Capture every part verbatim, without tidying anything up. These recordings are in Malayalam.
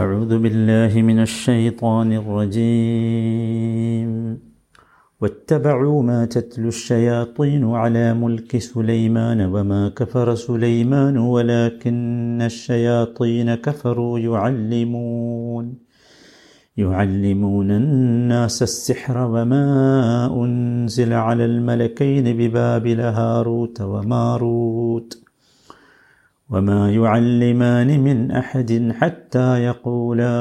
أعوذ بالله من الشيطان الرجيم واتبعوا ما تتلو الشياطين على ملك سليمان وما كفر سليمان ولكن الشياطين كفروا يعلمون يعلمون الناس السحر وما أنزل على الملكين ببابل هاروت وماروت وما يعلمان من أحد حتى يقولا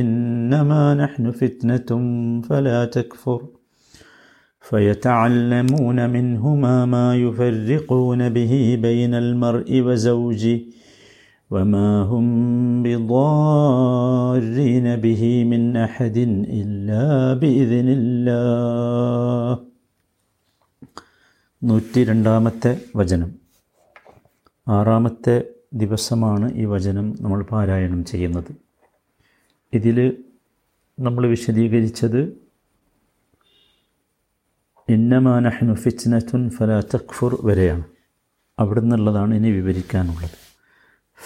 إنما نحن فتنة فلا تكفر فيتعلمون منهما ما يفرقون به بين المرء وزوجه وما هم بضارين به من أحد إلا بإذن الله. നൂറ്റി രണ്ടാമത്തെ വചനം. ആറാമത്തെ ദിവസമാണ് ഈ വചനം നമ്മൾ പാരായണം ചെയ്യുന്നത്. ഇതിൽ നമ്മൾ വിശദീകരിച്ചത് ഇന്നമാ നഹ്നു ഫിത്നത്തുൻ ഫലാ തക്ഫുർ വരെയാണ്. അവിടെ നിന്നുള്ളതാണ് ഇനി വിവരിക്കാനുള്ളത്.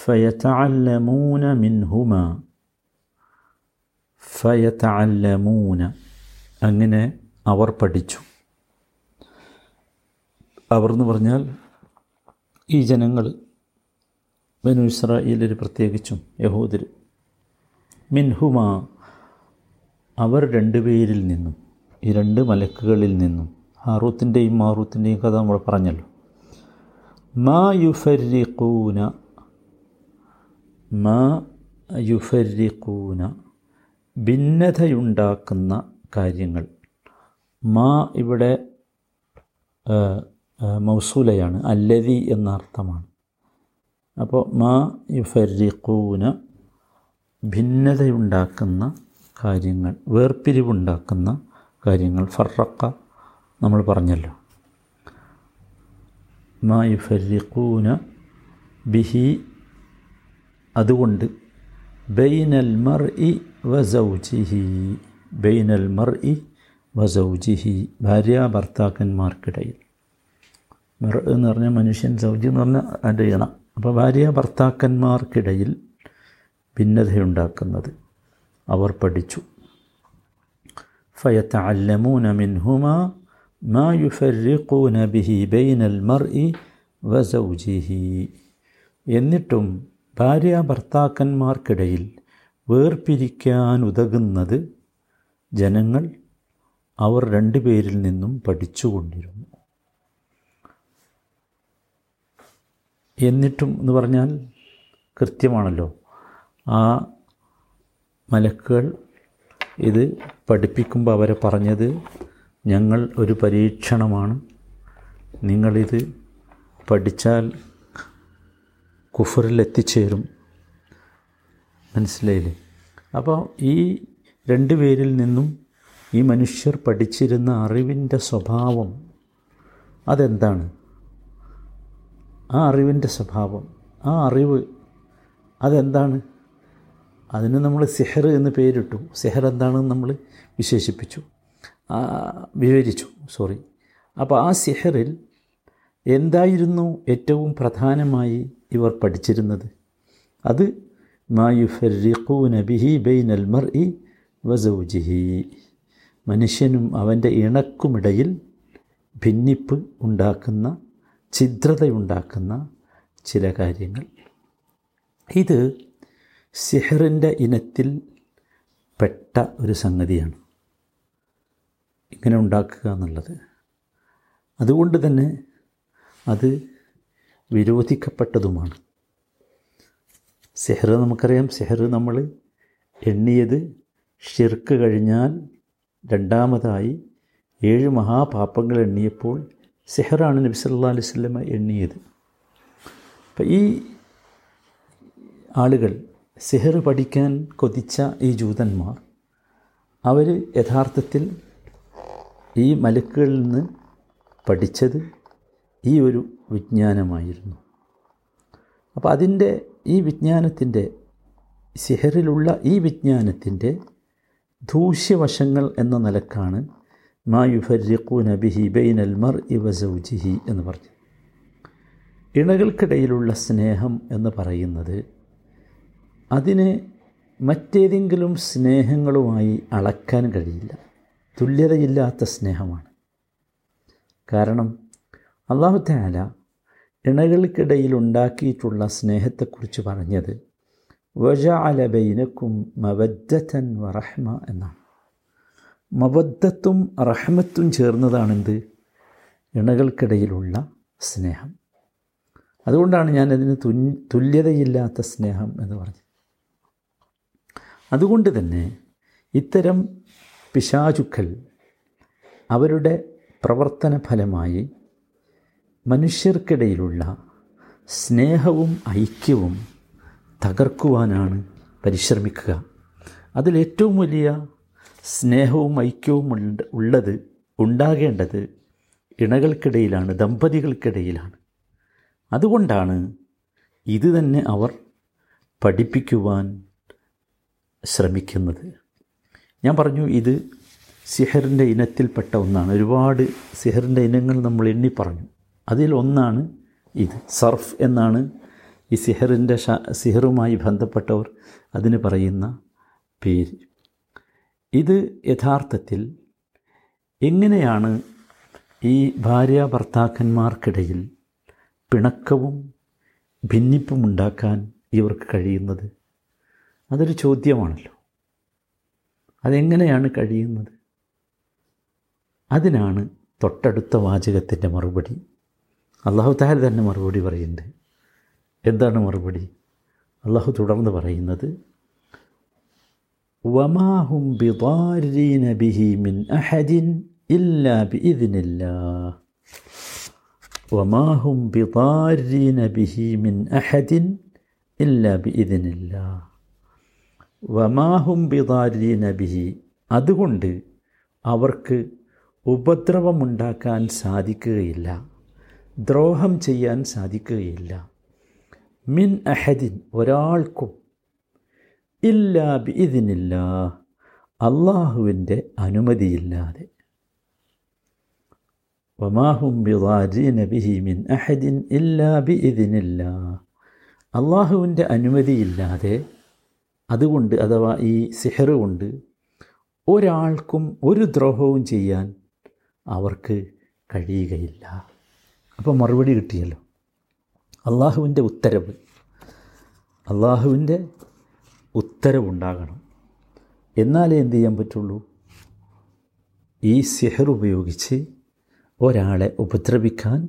ഫയതഅല്ലമൂന മിൻഹുമാ, ഫയതഅല്ലമൂന, അങ്ങനെ അവർ പഠിച്ചു. അവർ എന്ന് പറഞ്ഞാൽ ഈ ജനങ്ങൾ, ബനു ഇസ്രായേലിൽ പ്രത്യേകിച്ചും യഹൂദർ. മിൻഹുമാ, അവർ രണ്ടുപേരിൽ നിന്നും, ഈ രണ്ട് മലക്കുകളിൽ നിന്നും. ഹാറൂത്തിൻ്റെയും മാറൂത്തിൻ്റെയും കഥ നമ്മൾ പറഞ്ഞല്ലോ. മാ യുഫരിഖൂന, മാ യുഫരിഖൂന, ഭിന്നതയുണ്ടാക്കുന്ന കാര്യങ്ങൾ. മാ ഇവിടെ മൗസൂലയാണ്, അല്ലദി എന്ന അർത്ഥമാണ്. അപ്പോൾ മാ യുഫരിഖൂന, ഭിന്നതയുണ്ടാക്കുന്ന കാര്യങ്ങൾ, വേർപിരിവുണ്ടാക്കുന്ന കാര്യങ്ങൾ. ഫർറക്ക നമ്മൾ പറഞ്ഞല്ലോ. മാ യുഫരിഖൂന ബിഹി, അതുകൊണ്ട് ബൈനൽ മർഇ വസൗജിഹി, ബൈനൽ മർഇ വസൗജിഹി, ഭാര്യ ഭർത്താക്കന്മാർക്കിടയിൽ. മർ എന്ന് പറഞ്ഞാൽ മനുഷ്യൻ, സൗജി എന്ന് പറഞ്ഞാൽ അതിൻ്റെ ഇണ. അപ്പോൾ ഭാര്യ ഭർത്താക്കന്മാർക്കിടയിൽ ഭിന്നതയുണ്ടാക്കുന്നത് അവർ പഠിച്ചു. ഫയതഅല്ലമൂന മിൻഹുമാ മാ യുഫരിഖൂന ബിഹി ബൈനൽ മർഇ വസൗജിഹി, എന്നിട്ടും ഭാര്യ ഭർത്താക്കന്മാർക്കിടയിൽ വേർപിരിക്കാനുതകുന്നത് ജനങ്ങൾ അവർ രണ്ടുപേരിൽ നിന്നും പഠിച്ചുകൊണ്ടിരുന്നു. എന്നിട്ടും എന്ന് പറഞ്ഞാൽ കൃത്യമാണല്ലോ, ആ മലക്കുകൾ ഇത് പഠിപ്പിക്കുമ്പോൾ അവരെ പറഞ്ഞത്, ഞങ്ങൾ ഒരു പരീക്ഷണമാണ്, നിങ്ങളിത് പഠിച്ചാൽ കുഫറിൽ എത്തിച്ചേരും. മനസ്സിലായില്ലേ? അപ്പോൾ ഈ രണ്ട് പേരിൽ നിന്നും ഈ മനുഷ്യർ പഠിച്ചിരുന്ന അറിവിൻ്റെ സ്വഭാവം അതെന്താണ്? ആ അറിവിൻ്റെ സ്വഭാവം, ആ അറിവ് അതെന്താണ്? അതിന് നമ്മൾ സിഹർ എന്ന് പേരിട്ടു. സിഹർ എന്താണെന്ന് നമ്മൾ വിശേഷിപ്പിച്ചു, വിവരിച്ചു, സോറി. അപ്പോൾ ആ സിഹറിൽ എന്തായിരുന്നു ഏറ്റവും പ്രധാനമായി ഇവർ പഠിച്ചിരുന്നത്? അത് മാ യുഫരിഖൂന ബിഹി ബൈനൽ മർഇ വസൗജിഹി, മനുഷ്യനും അവൻ്റെ ഇണക്കുമിടയിൽ ഭിന്നിപ്പ് ഉണ്ടാക്കുന്ന, ഛിദ്രതയുണ്ടാക്കുന്ന ചില കാര്യങ്ങൾ. ഇത് സിഹറിൻ്റെ ഇനത്തിൽ പെട്ട ഒരു സംഗതിയാണ് ഇങ്ങനെ ഉണ്ടാക്കുക എന്നുള്ളത്. അതുകൊണ്ട് തന്നെ അത് വിരോധിക്കപ്പെട്ടതുമാണ്. സിഹർ നമുക്കറിയാം, സിഹർ നമ്മൾ എണ്ണിയത് ഷിർക്ക് കഴിഞ്ഞാൽ രണ്ടാമതായി ഏഴ് മഹാപാപങ്ങൾ എണ്ണിയപ്പോൾ സിഹറാണ് നബി സല്ലല്ലാഹു അലൈഹി വസല്ലം എണ്ണിയത്. അപ്പം ഈ ആളുകൾ, സിഹർ പഠിക്കാൻ കൊതിച്ച ഈ ജൂതന്മാർ, അവർ യഥാർത്ഥത്തിൽ ഈ മലക്കുകളിൽ നിന്ന് പഠിച്ചത് ഈ ഒരു വിജ്ഞാനമായിരുന്നു. അപ്പോൾ അതിൻ്റെ, ഈ വിജ്ഞാനത്തിൻ്റെ, സിഹറിലുള്ള ഈ വിജ്ഞാനത്തിൻ്റെ ദൂഷ്യവശങ്ങൾ എന്ന നിലക്കാണ് മാ യുഫരിഖൂന ബിഹി ബൈനൽ മർഇ വസൗജിഹി എന്ന് പറഞ്ഞു. ഇണകൾക്കിടയിലുള്ള സ്നേഹം എന്ന് പറയുന്നത്, അതിനെ മറ്റേതെങ്കിലും സ്നേഹങ്ങളുമായി അളക്കാൻ കഴിയില്ല. തുല്യതയില്ലാത്ത സ്നേഹമാണ്. കാരണം അല്ലാഹു തആല ഇണകൾക്കിടയിലുണ്ടാക്കിയിട്ടുള്ള സ്നേഹത്തെക്കുറിച്ച് പറഞ്ഞത് വജഅല ബൈനക്കും മവദ്ദതൻ വറഹ്മ എന്നാണ്. മവദ്ദത്തും റഹ്മത്തും ചേർന്നതാണെന്ത്? ഇണകൾക്കിടയിലുള്ള സ്നേഹം. അതുകൊണ്ടാണ് ഞാനതിന് തു തുല്യതയില്ലാത്ത സ്നേഹം എന്ന് പറഞ്ഞത്. അതുകൊണ്ട് തന്നെ ഇത്തരം പിശാചുക്കൾ അവരുടെ പ്രവർത്തന ഫലമായി മനുഷ്യർക്കിടയിലുള്ള സ്നേഹവും ഐക്യവും തകർക്കുവാനാണ് പരിശ്രമിക്കുക. അതിലേറ്റവും വലിയ സ്നേഹവും ഐക്യവും ഉള്ളത് ഉണ്ടാകേണ്ടത് ഇണകൾക്കിടയിലാണ്, ദമ്പതികൾക്കിടയിലാണ്. അതുകൊണ്ടാണ് ഇത് തന്നെ അവർ പഠിപ്പിക്കുവാൻ ശ്രമിക്കുന്നത്. ഞാൻ പറഞ്ഞു, ഇത് സിഹറിൻ്റെ ഇനത്തിൽപ്പെട്ട ഒന്നാണ്. ഒരുപാട് സിഹറിൻ്റെ ഇനങ്ങൾ നമ്മൾ എണ്ണി പറഞ്ഞു. അതിൽ ഒന്നാണ് ഇത്. സർഫ് എന്നാണ് ഈ സിഹറിൻ്റെ ഷ സിഹറുമായി ബന്ധപ്പെട്ടവർ അതിന് പറയുന്ന പേര്. ഇത് യഥാർത്ഥത്തിൽ എങ്ങനെയാണ് ഈ ഭാര്യ ഭർത്താക്കന്മാർക്കിടയിൽ പിണക്കവും ഭിന്നിപ്പും ഉണ്ടാക്കാൻ ഇവർക്ക് കഴിയുന്നത്? അതൊരു ചോദ്യമാണല്ലോ. അതെങ്ങനെയാണ് കഴിയുന്നത്? അതിനാണ് തൊട്ടടുത്ത വാചകത്തിൻ്റെ മറുപടി. അല്ലാഹു തആല തന്നെ മറുപടി പറയുന്നുണ്ട്. എന്താണ് മറുപടി? അല്ലാഹു തുടർന്ന് പറയുന്നത് വമാ ഹും ബിദാരീന ബിഹി മിൻ അഹദിൻ ഇല്ലാ ബിഇദ്നില്ലാഹ് വമാ ഹും ബിദാരീന ബിഹി മിൻ അഹദിൻ ഇല്ലാ ബിഇദ്നില്ലാഹ് വമാ ഹും ബിദാരീന ബിഹി, അതുകൊണ്ട് അവർക്ക് ഉപദ്രവമുണ്ടാക്കാൻ സാധിക്കുകയില്ല, ദ്രോഹം ചെയ്യാൻ സാധിക്കുകയില്ല, മിൻ അഹദിൻ, ഒരാൾക്കും, ഇല്ലാ ബിഇദ്നില്ലാ, അള്ളാഹുവിൻ്റെ അനുമതിയില്ലാതെ. വമാ ഹും ബിദാരീന ബിഹി മിൻ അഹദിൻ ഇല്ലാ ബിഇദ്നില്ലാ, അള്ളാഹുവിൻ്റെ അനുമതിയില്ലാതെ, അതുകൊണ്ട് അഥവാ ഈ സിഹർ കൊണ്ട് ഒരാൾക്കും ഒരു ദ്രോഹവും ചെയ്യാൻ അവർക്ക് കഴിയുകയില്ല. അപ്പോൾ മറുപടി കിട്ടിയല്ലോ. അള്ളാഹുവിൻ്റെ ഉത്തരവ്, അള്ളാഹുവിൻ്റെ ഉത്തരവുണ്ടാകണം. എന്നാലേ എന്ത് ചെയ്യാൻ പറ്റുള്ളൂ? ഈ സിഹർ ഉപയോഗിച്ച് ഒരാളെ ഉപദ്രവിക്കാൻ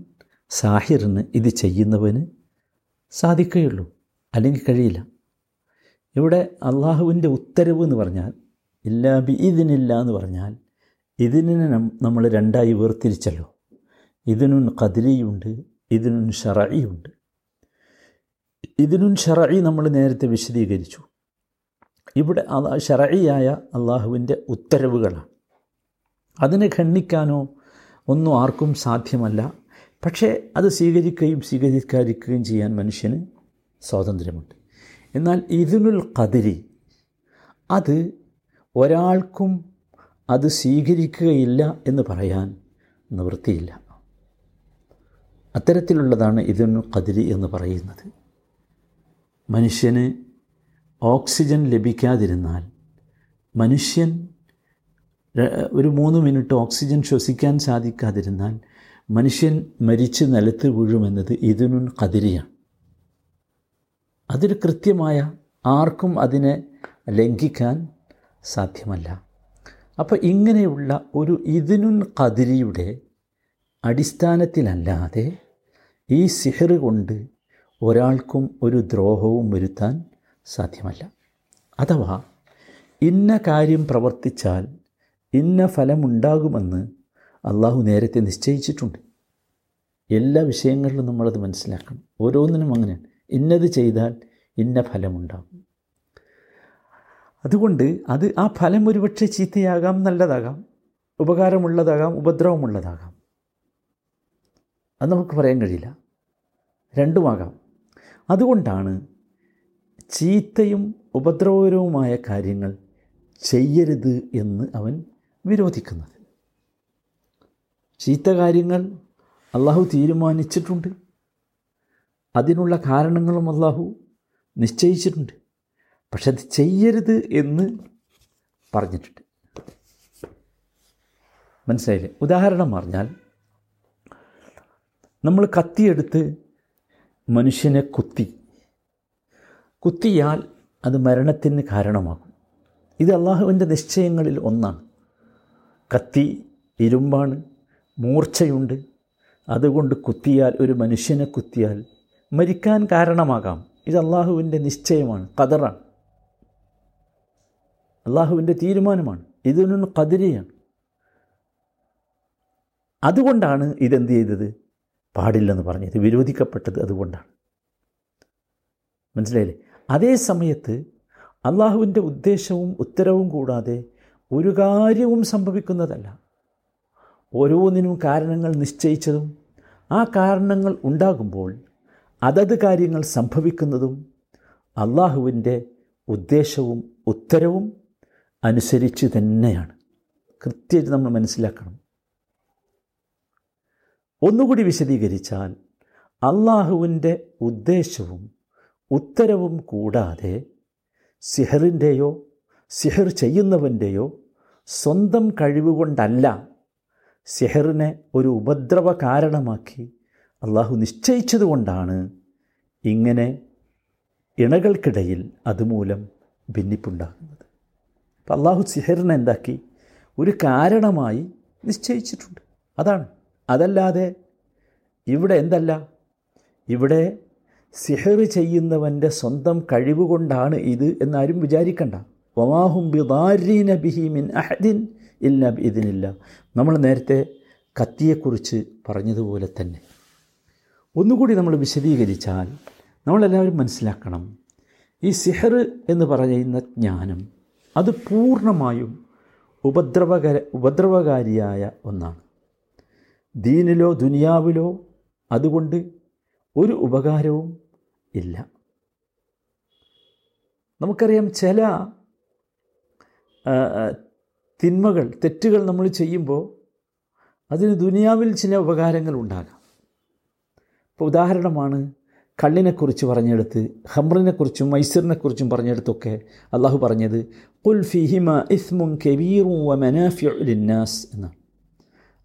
സാഹിറിന്, ഇത് ചെയ്യുന്നവന് സാധിക്കുകയുള്ളൂ, അല്ലെങ്കിൽ കഴിയില്ല. ഇവിടെ അള്ളാഹുവിൻ്റെ ഉത്തരവ് എന്ന് പറഞ്ഞാൽ, ഇല്ലാ ബിഇദ്നില്ലാ എന്ന് പറഞ്ഞാൽ, ഇതിനെ നമ്മൾ രണ്ടായി വേർതിരിച്ചല്ലോ. ഇതിനുൻ ഖദ്രിയുണ്ട്, ഇതിനുൻ ശറഇയുണ്ട്. ഇതിനുൻ ശറഇ നമ്മൾ നേരത്തെ വിശദീകരിച്ചു. ഇവിടെ ശറഇയായ അള്ളാഹുവിൻ്റെ ഉത്തരവുകളാണ്. അതിനെ ഖണ്ഡിക്കാനോ ഒന്നും ആർക്കും സാധ്യമല്ല. പക്ഷേ അത് സ്വീകരിക്കുകയും സ്വീകരിക്കാതിരിക്കുകയും ചെയ്യാൻ മനുഷ്യന് സ്വാതന്ത്ര്യമുണ്ട്. എന്നാൽ ഇതിനുൽ ഖദ്രി, അത് ഒരാൾക്കും അത് സ്വീകരിക്കുകയില്ല എന്ന് പറയാൻ നിവൃത്തിയില്ല. അത്തരത്തിലുള്ളതാണ് ഇതിനുൽ ഖദ്രി എന്ന് പറയുന്നത്. മനുഷ്യന് ഓക്സിജൻ ലഭിക്കാതിരുന്നാൽ മനുഷ്യൻ ഒരു മൂന്ന് മിനിറ്റ് ഓക്സിജൻ ശ്വസിക്കാൻ സാധിക്കാതിരുന്നാൽ മനുഷ്യൻ മരിച്ച് നിലത്ത് വീഴുമെന്നത് ഇതിനുൽ ഖദ്രിയാണ്. അതൊരു കൃത്യമായ, ആർക്കും അതിനെ ലംഘിക്കാൻ സാധ്യമല്ല. അപ്പോൾ ഇങ്ങനെയുള്ള ഒരു ഇതിനുൻ ഖദ്രിയുടെ അടിസ്ഥാനത്തിലല്ലാതെ ഈ സിഹർ കൊണ്ട് ഒരാൾക്കും ഒരു ദ്രോഹവും വരുത്താൻ സാധ്യമല്ല. അഥവാ ഇന്ന കാര്യം പ്രവർത്തിച്ചാൽ ഇന്ന ഫലമുണ്ടാകുമെന്ന് അള്ളാഹു നേരത്തെ നിശ്ചയിച്ചിട്ടുണ്ട്. എല്ലാ വിഷയങ്ങളിലും നമ്മളത് മനസ്സിലാക്കണം. ഓരോന്നിനും അങ്ങനെയാണ്, ഇന്നത് ചെയ്താൽ ഇന്ന ഫലമുണ്ടാകും. അതുകൊണ്ട് അത് ആ ഫലം ഒരുപക്ഷെ ചീത്തയാകാം, നല്ലതാകാം, ഉപകാരമുള്ളതാകാം, ഉപദ്രവമുള്ളതാകാം, അത് നമുക്ക് പറയാൻ കഴിയില്ല, രണ്ടുമാകാം. അതുകൊണ്ടാണ് ചീത്തയും ഉപദ്രവകരവുമായ കാര്യങ്ങൾ ചെയ്യരുത് എന്ന് അവൻ വിരോധിക്കുന്നത്. ചീത്ത കാര്യങ്ങൾ അള്ളാഹു തീരുമാനിച്ചിട്ടുണ്ട്, അതിനുള്ള കാരണങ്ങളും അള്ളാഹു നിശ്ചയിച്ചിട്ടുണ്ട്. പക്ഷെ അത് ചെയ്യരുത് എന്ന് പറഞ്ഞിട്ടുണ്ട്. മനസ്സിലായില്ലേ? ഉദാഹരണം പറഞ്ഞാൽ നമ്മൾ കത്തിയെടുത്ത് മനുഷ്യനെ കുത്തി കുത്തിയാൽ അത് മരണത്തിന് കാരണമാകും. ഇത് അള്ളാഹുവിൻ്റെ നിശ്ചയങ്ങളിൽ ഒന്നാണ്. കത്തി ഇരുമ്പാണ്, മൂർച്ചയുണ്ട്. അതുകൊണ്ട് കുത്തിയാൽ, ഒരു മനുഷ്യനെ കുത്തിയാൽ മരിക്കാൻ കാരണമാകാം. ഇത് അള്ളാഹുവിൻ്റെ നിശ്ചയമാണ്, ഖദറാണ്, അള്ളാഹുവിൻ്റെ തീരുമാനമാണ്, ഇതിനൊന്ന് ഖദറിയാണ്. അതുകൊണ്ടാണ് ഇതെന്ത് ചെയ്തത്? പാടില്ലെന്ന് പറഞ്ഞത്, വിരോധിക്കപ്പെട്ടത് അതുകൊണ്ടാണ്. മനസ്സിലായില്ലേ? അതേ സമയത്ത് അള്ളാഹുവിൻ്റെ ഉദ്ദേശവും ഉത്തരവും കൂടാതെ ഒരു കാര്യവും സംഭവിക്കുന്നതല്ല. ഓരോന്നിനും കാരണങ്ങൾ നിശ്ചയിച്ചതും ആ കാരണങ്ങൾ ഉണ്ടാകുമ്പോൾ അതത് കാര്യങ്ങൾ സംഭവിക്കുന്നതും അള്ളാഹുവിൻ്റെ ഉദ്ദേശവും ഉത്തരവും അനുസരിച്ച് തന്നെയാണ്. കൃത്യമായിട്ട് നമ്മൾ മനസ്സിലാക്കണം. ഒന്നുകൂടി വിശദീകരിച്ചാൽ, അള്ളാഹുവിൻ്റെ ഉദ്ദേശവും ഉത്തരവും കൂടാതെ സിഹറിൻ്റെയോ സിഹർ ചെയ്യുന്നവൻ്റെയോ സ്വന്തം കഴിവുകൊണ്ടല്ല സിഹറിനെ ഒരു ഉപദ്രവ കാരണമാക്കി അള്ളാഹു നിശ്ചയിച്ചതുകൊണ്ടാണ് ഇങ്ങനെ ഇണകൾക്കിടയിൽ അതുമൂലം ഭിന്നിപ്പുണ്ടാകുന്നത്. അപ്പം അള്ളാഹു സിഹറിനെ എന്താക്കി? ഒരു കാരണമായി നിശ്ചയിച്ചിട്ടുണ്ട്. അതാണ്. അതല്ലാതെ ഇവിടെ എന്തല്ല, ഇവിടെ സിഹർ ചെയ്യുന്നവൻ്റെ സ്വന്തം കഴിവുകൊണ്ടാണ് ഇത് എന്നാരും വിചാരിക്കണ്ട. വമാഹും ബിദാരീന ബിഹി മിൻ അഹദിൻ ഇല്ലാ ബിഇദ്നില്ല. നമ്മൾ നേരത്തെ കത്തിയെക്കുറിച്ച് പറഞ്ഞതുപോലെ തന്നെ ഒന്നുകൂടി നമ്മൾ വിശദീകരിച്ചാൽ, നമ്മളെല്ലാവരും മനസ്സിലാക്കണം, ഈ സിഹർ എന്ന് പറയുന്ന ജ്ഞാനം അത് പൂർണ്ണമായും ഉപദ്രവകര ഉപദ്രവകാരിയായ ഒന്നാണ്. ദീനിലോ ദുനിയാവിലോ അതുകൊണ്ട് ഒരു ഉപകാരവും ഇല്ല. നമുക്കറിയാം, ചില തിന്മകൾ, തെറ്റുകൾ നമ്മൾ ചെയ്യുമ്പോൾ അതിന് ദുനിയാവിൽ ചില ഉപകാരങ്ങൾ ഉണ്ടാകാം. ഇപ്പോൾ ഉദാഹരണമാണ് കള്ളിനെക്കുറിച്ച് പറഞ്ഞെടുത്ത്, ഹംറിനെക്കുറിച്ചും മൈസറിനെക്കുറിച്ചും പറഞ്ഞെടുത്തൊക്കെ അള്ളാഹു പറഞ്ഞത് ഖുൽ ഫീഹിമ ഇസ്മുൻ കബീറു വ മനാഫിഉ ലിന്നാസ് എന്നാണ്.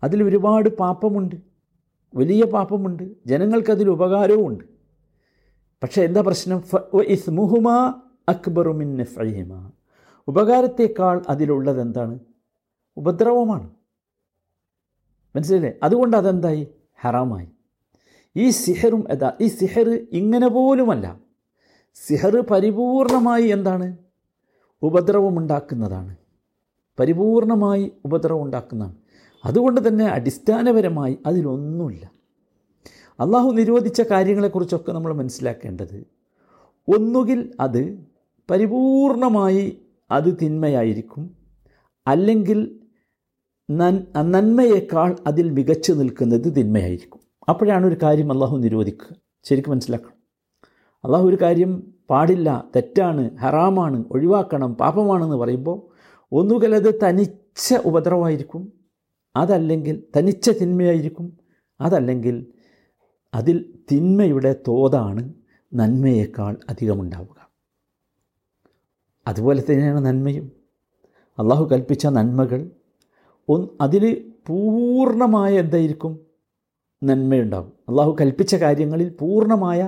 അതിൽ ഒരുപാട് പാപമുണ്ട്, വലിയ പാപമുണ്ട്, ജനങ്ങൾക്കതിൽ ഉപകാരവുമുണ്ട്. പക്ഷേ എന്താ പ്രശ്നം? വ ഇസ്മുഹുമാ അക്ബറു മിൻ നഫ്ഇഹിമാ. ഉപകാരത്തേക്കാൾ അതിലുള്ളത് എന്താണ്? ഉപദ്രവമാണ്. മനസ്സിലല്ലേ? അതുകൊണ്ട് അതെന്തായി? ഹറാമായി. ഈ സിഹറും എന്താ? ഈ സിഹർ ഇങ്ങനെ പോലുമല്ല. സിഹർ പരിപൂർണമായി എന്താണ്? ഉപദ്രവമുണ്ടാക്കുന്നതാണ്, പരിപൂർണമായി ഉപദ്രവം ഉണ്ടാക്കുന്നതാണ്. അതുകൊണ്ട് തന്നെ അടിസ്ഥാനപരമായി അതിലൊന്നുമില്ല. അള്ളാഹു നിരോധിച്ച കാര്യങ്ങളെക്കുറിച്ചൊക്കെ നമ്മൾ മനസ്സിലാക്കേണ്ടത്, ഒന്നുകിൽ അത് പരിപൂർണമായി അത് തിന്മയായിരിക്കും, അല്ലെങ്കിൽ നന്മയേക്കാൾ അതിൽ മികച്ചു നിൽക്കുന്നത് തിന്മയായിരിക്കും. അപ്പോഴാണ് ഒരു കാര്യം അള്ളാഹു നിരോധിക്കുക. ശരിക്കും മനസ്സിലാക്കണം, അള്ളാഹു ഒരു കാര്യം പാടില്ല, തെറ്റാണ്, ഹറാമാണ്, ഒഴിവാക്കണം, പാപമാണെന്ന് പറയുമ്പോൾ ഒന്നുകിൽ അത് തനിച്ച ഉപദ്രവമായിരിക്കും, അതല്ലെങ്കിൽ തനിച്ച തിന്മയായിരിക്കും, അതല്ലെങ്കിൽ അതിൽ തിന്മയുടെ തോതാണ് നന്മയേക്കാൾ അധികമുണ്ടാവുക. അതുപോലെ തന്നെയാണ് നന്മയും. അള്ളാഹു കൽപ്പിച്ച നന്മകൾ ഒന്ന് അതിൽ പൂർണ്ണമായ എന്തായിരിക്കും? നന്മയുണ്ടാകും. അള്ളാഹു കൽപ്പിച്ച കാര്യങ്ങളിൽ പൂർണ്ണമായ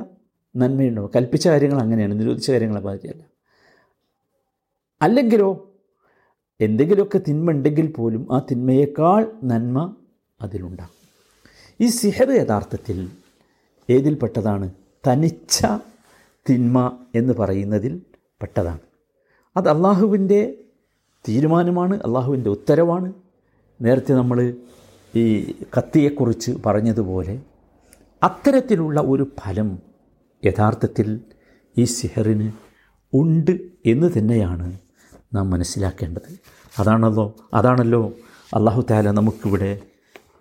നന്മയുണ്ടാകും. കൽപ്പിച്ച കാര്യങ്ങൾ അങ്ങനെയാണ്, നിരോധിച്ച കാര്യങ്ങളെ പറ്റിയല്ല. അല്ലെങ്കിലോ എന്തെങ്കിലുമൊക്കെ തിന്മ ഉണ്ടെങ്കിൽ പോലും ആ തിന്മയേക്കാൾ നന്മ അതിലുണ്ടാകും. ഈ സിഹർ യഥാർത്ഥത്തിൽ ഏതിൽപ്പെട്ടതാണ്? തനിച്ച തിന്മ എന്ന് പറയുന്നതിൽ പെട്ടതാണ്. അത് അള്ളാഹുവിൻ്റെ തീരുമാനമാണ്, അള്ളാഹുവിൻ്റെ ഉത്തരവാണ്. നേരത്തെ നമ്മൾ ഈ കത്തിയെക്കുറിച്ച് പറഞ്ഞതുപോലെ അത്തരത്തിലുള്ള ഒരു ഫലം യഥാർത്ഥത്തിൽ ഈ സിഹറിന് ഉണ്ട് എന്ന് തന്നെയാണ് നാം മനസ്സിലാക്കേണ്ടത്. അതാണല്ലോ അതാണല്ലോ അള്ളാഹു തആല നമുക്കിവിടെ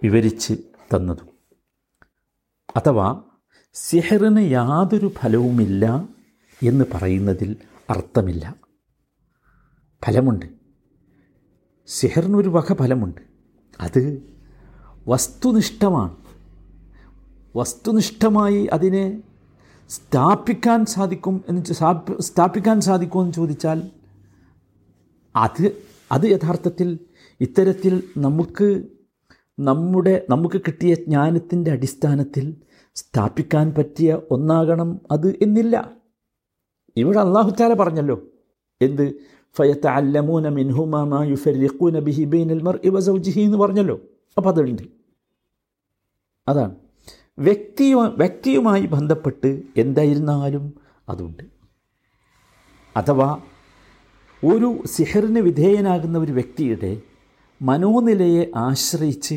വിവരിച്ച് തന്നതും. അഥവാ സിഹറിന് യാതൊരു ഫലവുമില്ല എന്ന് പറയുന്നതിൽ അർത്ഥമില്ല. ഫലമുണ്ട്, സിഹറിനൊരു വക ഫലമുണ്ട്. അത് വസ്തുനിഷ്ഠമാണ്. വസ്തുനിഷ്ഠമായി അതിനെ സ്ഥാപിക്കാൻ സാധിക്കും എന്ന് സ്ഥാപിക്കാൻ സാധിക്കുമെന്ന് ചോദിച്ചാൽ അത് അത് യഥാർത്ഥത്തിൽ ഇത്തരത്തിൽ നമുക്ക് നമ്മുടെ നമുക്ക് കിട്ടിയ ജ്ഞാനത്തിൻ്റെ അടിസ്ഥാനത്തിൽ സ്ഥാപിക്കാൻ പറ്റിയ ഒന്നാകണം അത് എന്നില്ല. ഇവിടെ അല്ലാഹു തആല പറഞ്ഞല്ലോ എന്ത്, ഫയതഅല്ലമൂന മിൻഹുമാ മാ യുഫരിഖൂന ബിഹി ബൈനൽ മർഇ വസൗജിഹി എന്ന് പറഞ്ഞല്ലോ. അപ്പോൾ അതുണ്ട്. അതാണ് വ്യക്തിയു വ്യക്തിയുമായി ബന്ധപ്പെട്ട് എന്തായിരുന്നാലും അതുണ്ട്. അഥവാ ഒരു സിഹറിന് വിധേയനാകുന്ന ഒരു വ്യക്തിയുടെ മനോനിലയെ ആശ്രയിച്ച്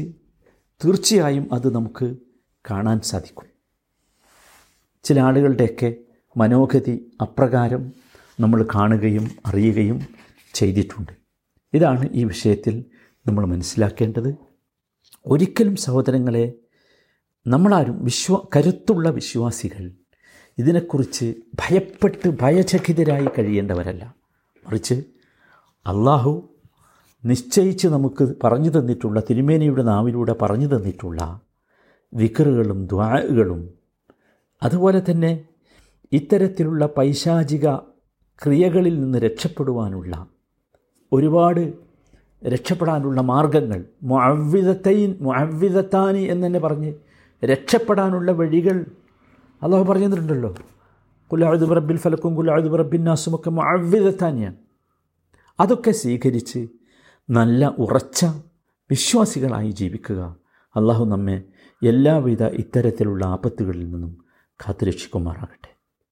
തീർച്ചയായും അത് നമുക്ക് കാണാൻ സാധിക്കും. ചില ആളുകളുടെയൊക്കെ മനോഗതി അപ്രകാരം നമ്മൾ കാണുകയും അറിയുകയും ചെയ്തിട്ടുണ്ട്. ഇതാണ് ഈ വിഷയത്തിൽ നമ്മൾ മനസ്സിലാക്കേണ്ടത്. ഒരിക്കലും സഹോദരങ്ങളെ, നമ്മളാരും വിശ്വ കരുത്തുള്ള വിശ്വാസികൾ ഇതിനെക്കുറിച്ച് ഭയപ്പെട്ട് ഭയചകിതരായി കഴിയേണ്ടവരല്ല. മറിച്ച് അള്ളാഹു നിശ്ചയിച്ച് നമുക്ക് പറഞ്ഞു തന്നിട്ടുള്ള, തിരുമേനിയുടെ നാവിലൂടെ പറഞ്ഞു തന്നിട്ടുള്ള വിക്റുകളും ദ്വാകളും അതുപോലെ തന്നെ ഇത്തരത്തിലുള്ള പൈശാചിക ക്രിയകളിൽ നിന്ന് രക്ഷപ്പെടുവാനുള്ള ഒരുപാട് രക്ഷപ്പെടാനുള്ള മാർഗങ്ങൾ, മുഅവ്വിദതൈൻ മുഅവ്വിദതാനി എന്നെ പറഞ്ഞ് രക്ഷപ്പെടാനുള്ള വഴികൾ അള്ളാഹു പറഞ്ഞു തന്നിട്ടുണ്ടല്ലോ. ഖുൽ അഊദു ബിറബ്ബിൽ ഫലഖും ഖുൽ അഊദു ബിറബ്ബിൻ നാസും ഒക്കെ മുഅവ്വിദതാനിയാണ്. അതൊക്കെ സ്വീകരിച്ച് നല്ല ഉറച്ച വിശ്വാസികളായി ജീവിക്കുക. അള്ളാഹു നമ്മെ എല്ലാവിധ ഇത്തരത്തിലുള്ള ആപത്തുകളിൽ നിന്നും കാത്തുരക്ഷിക്കുമാറാകട്ടെ.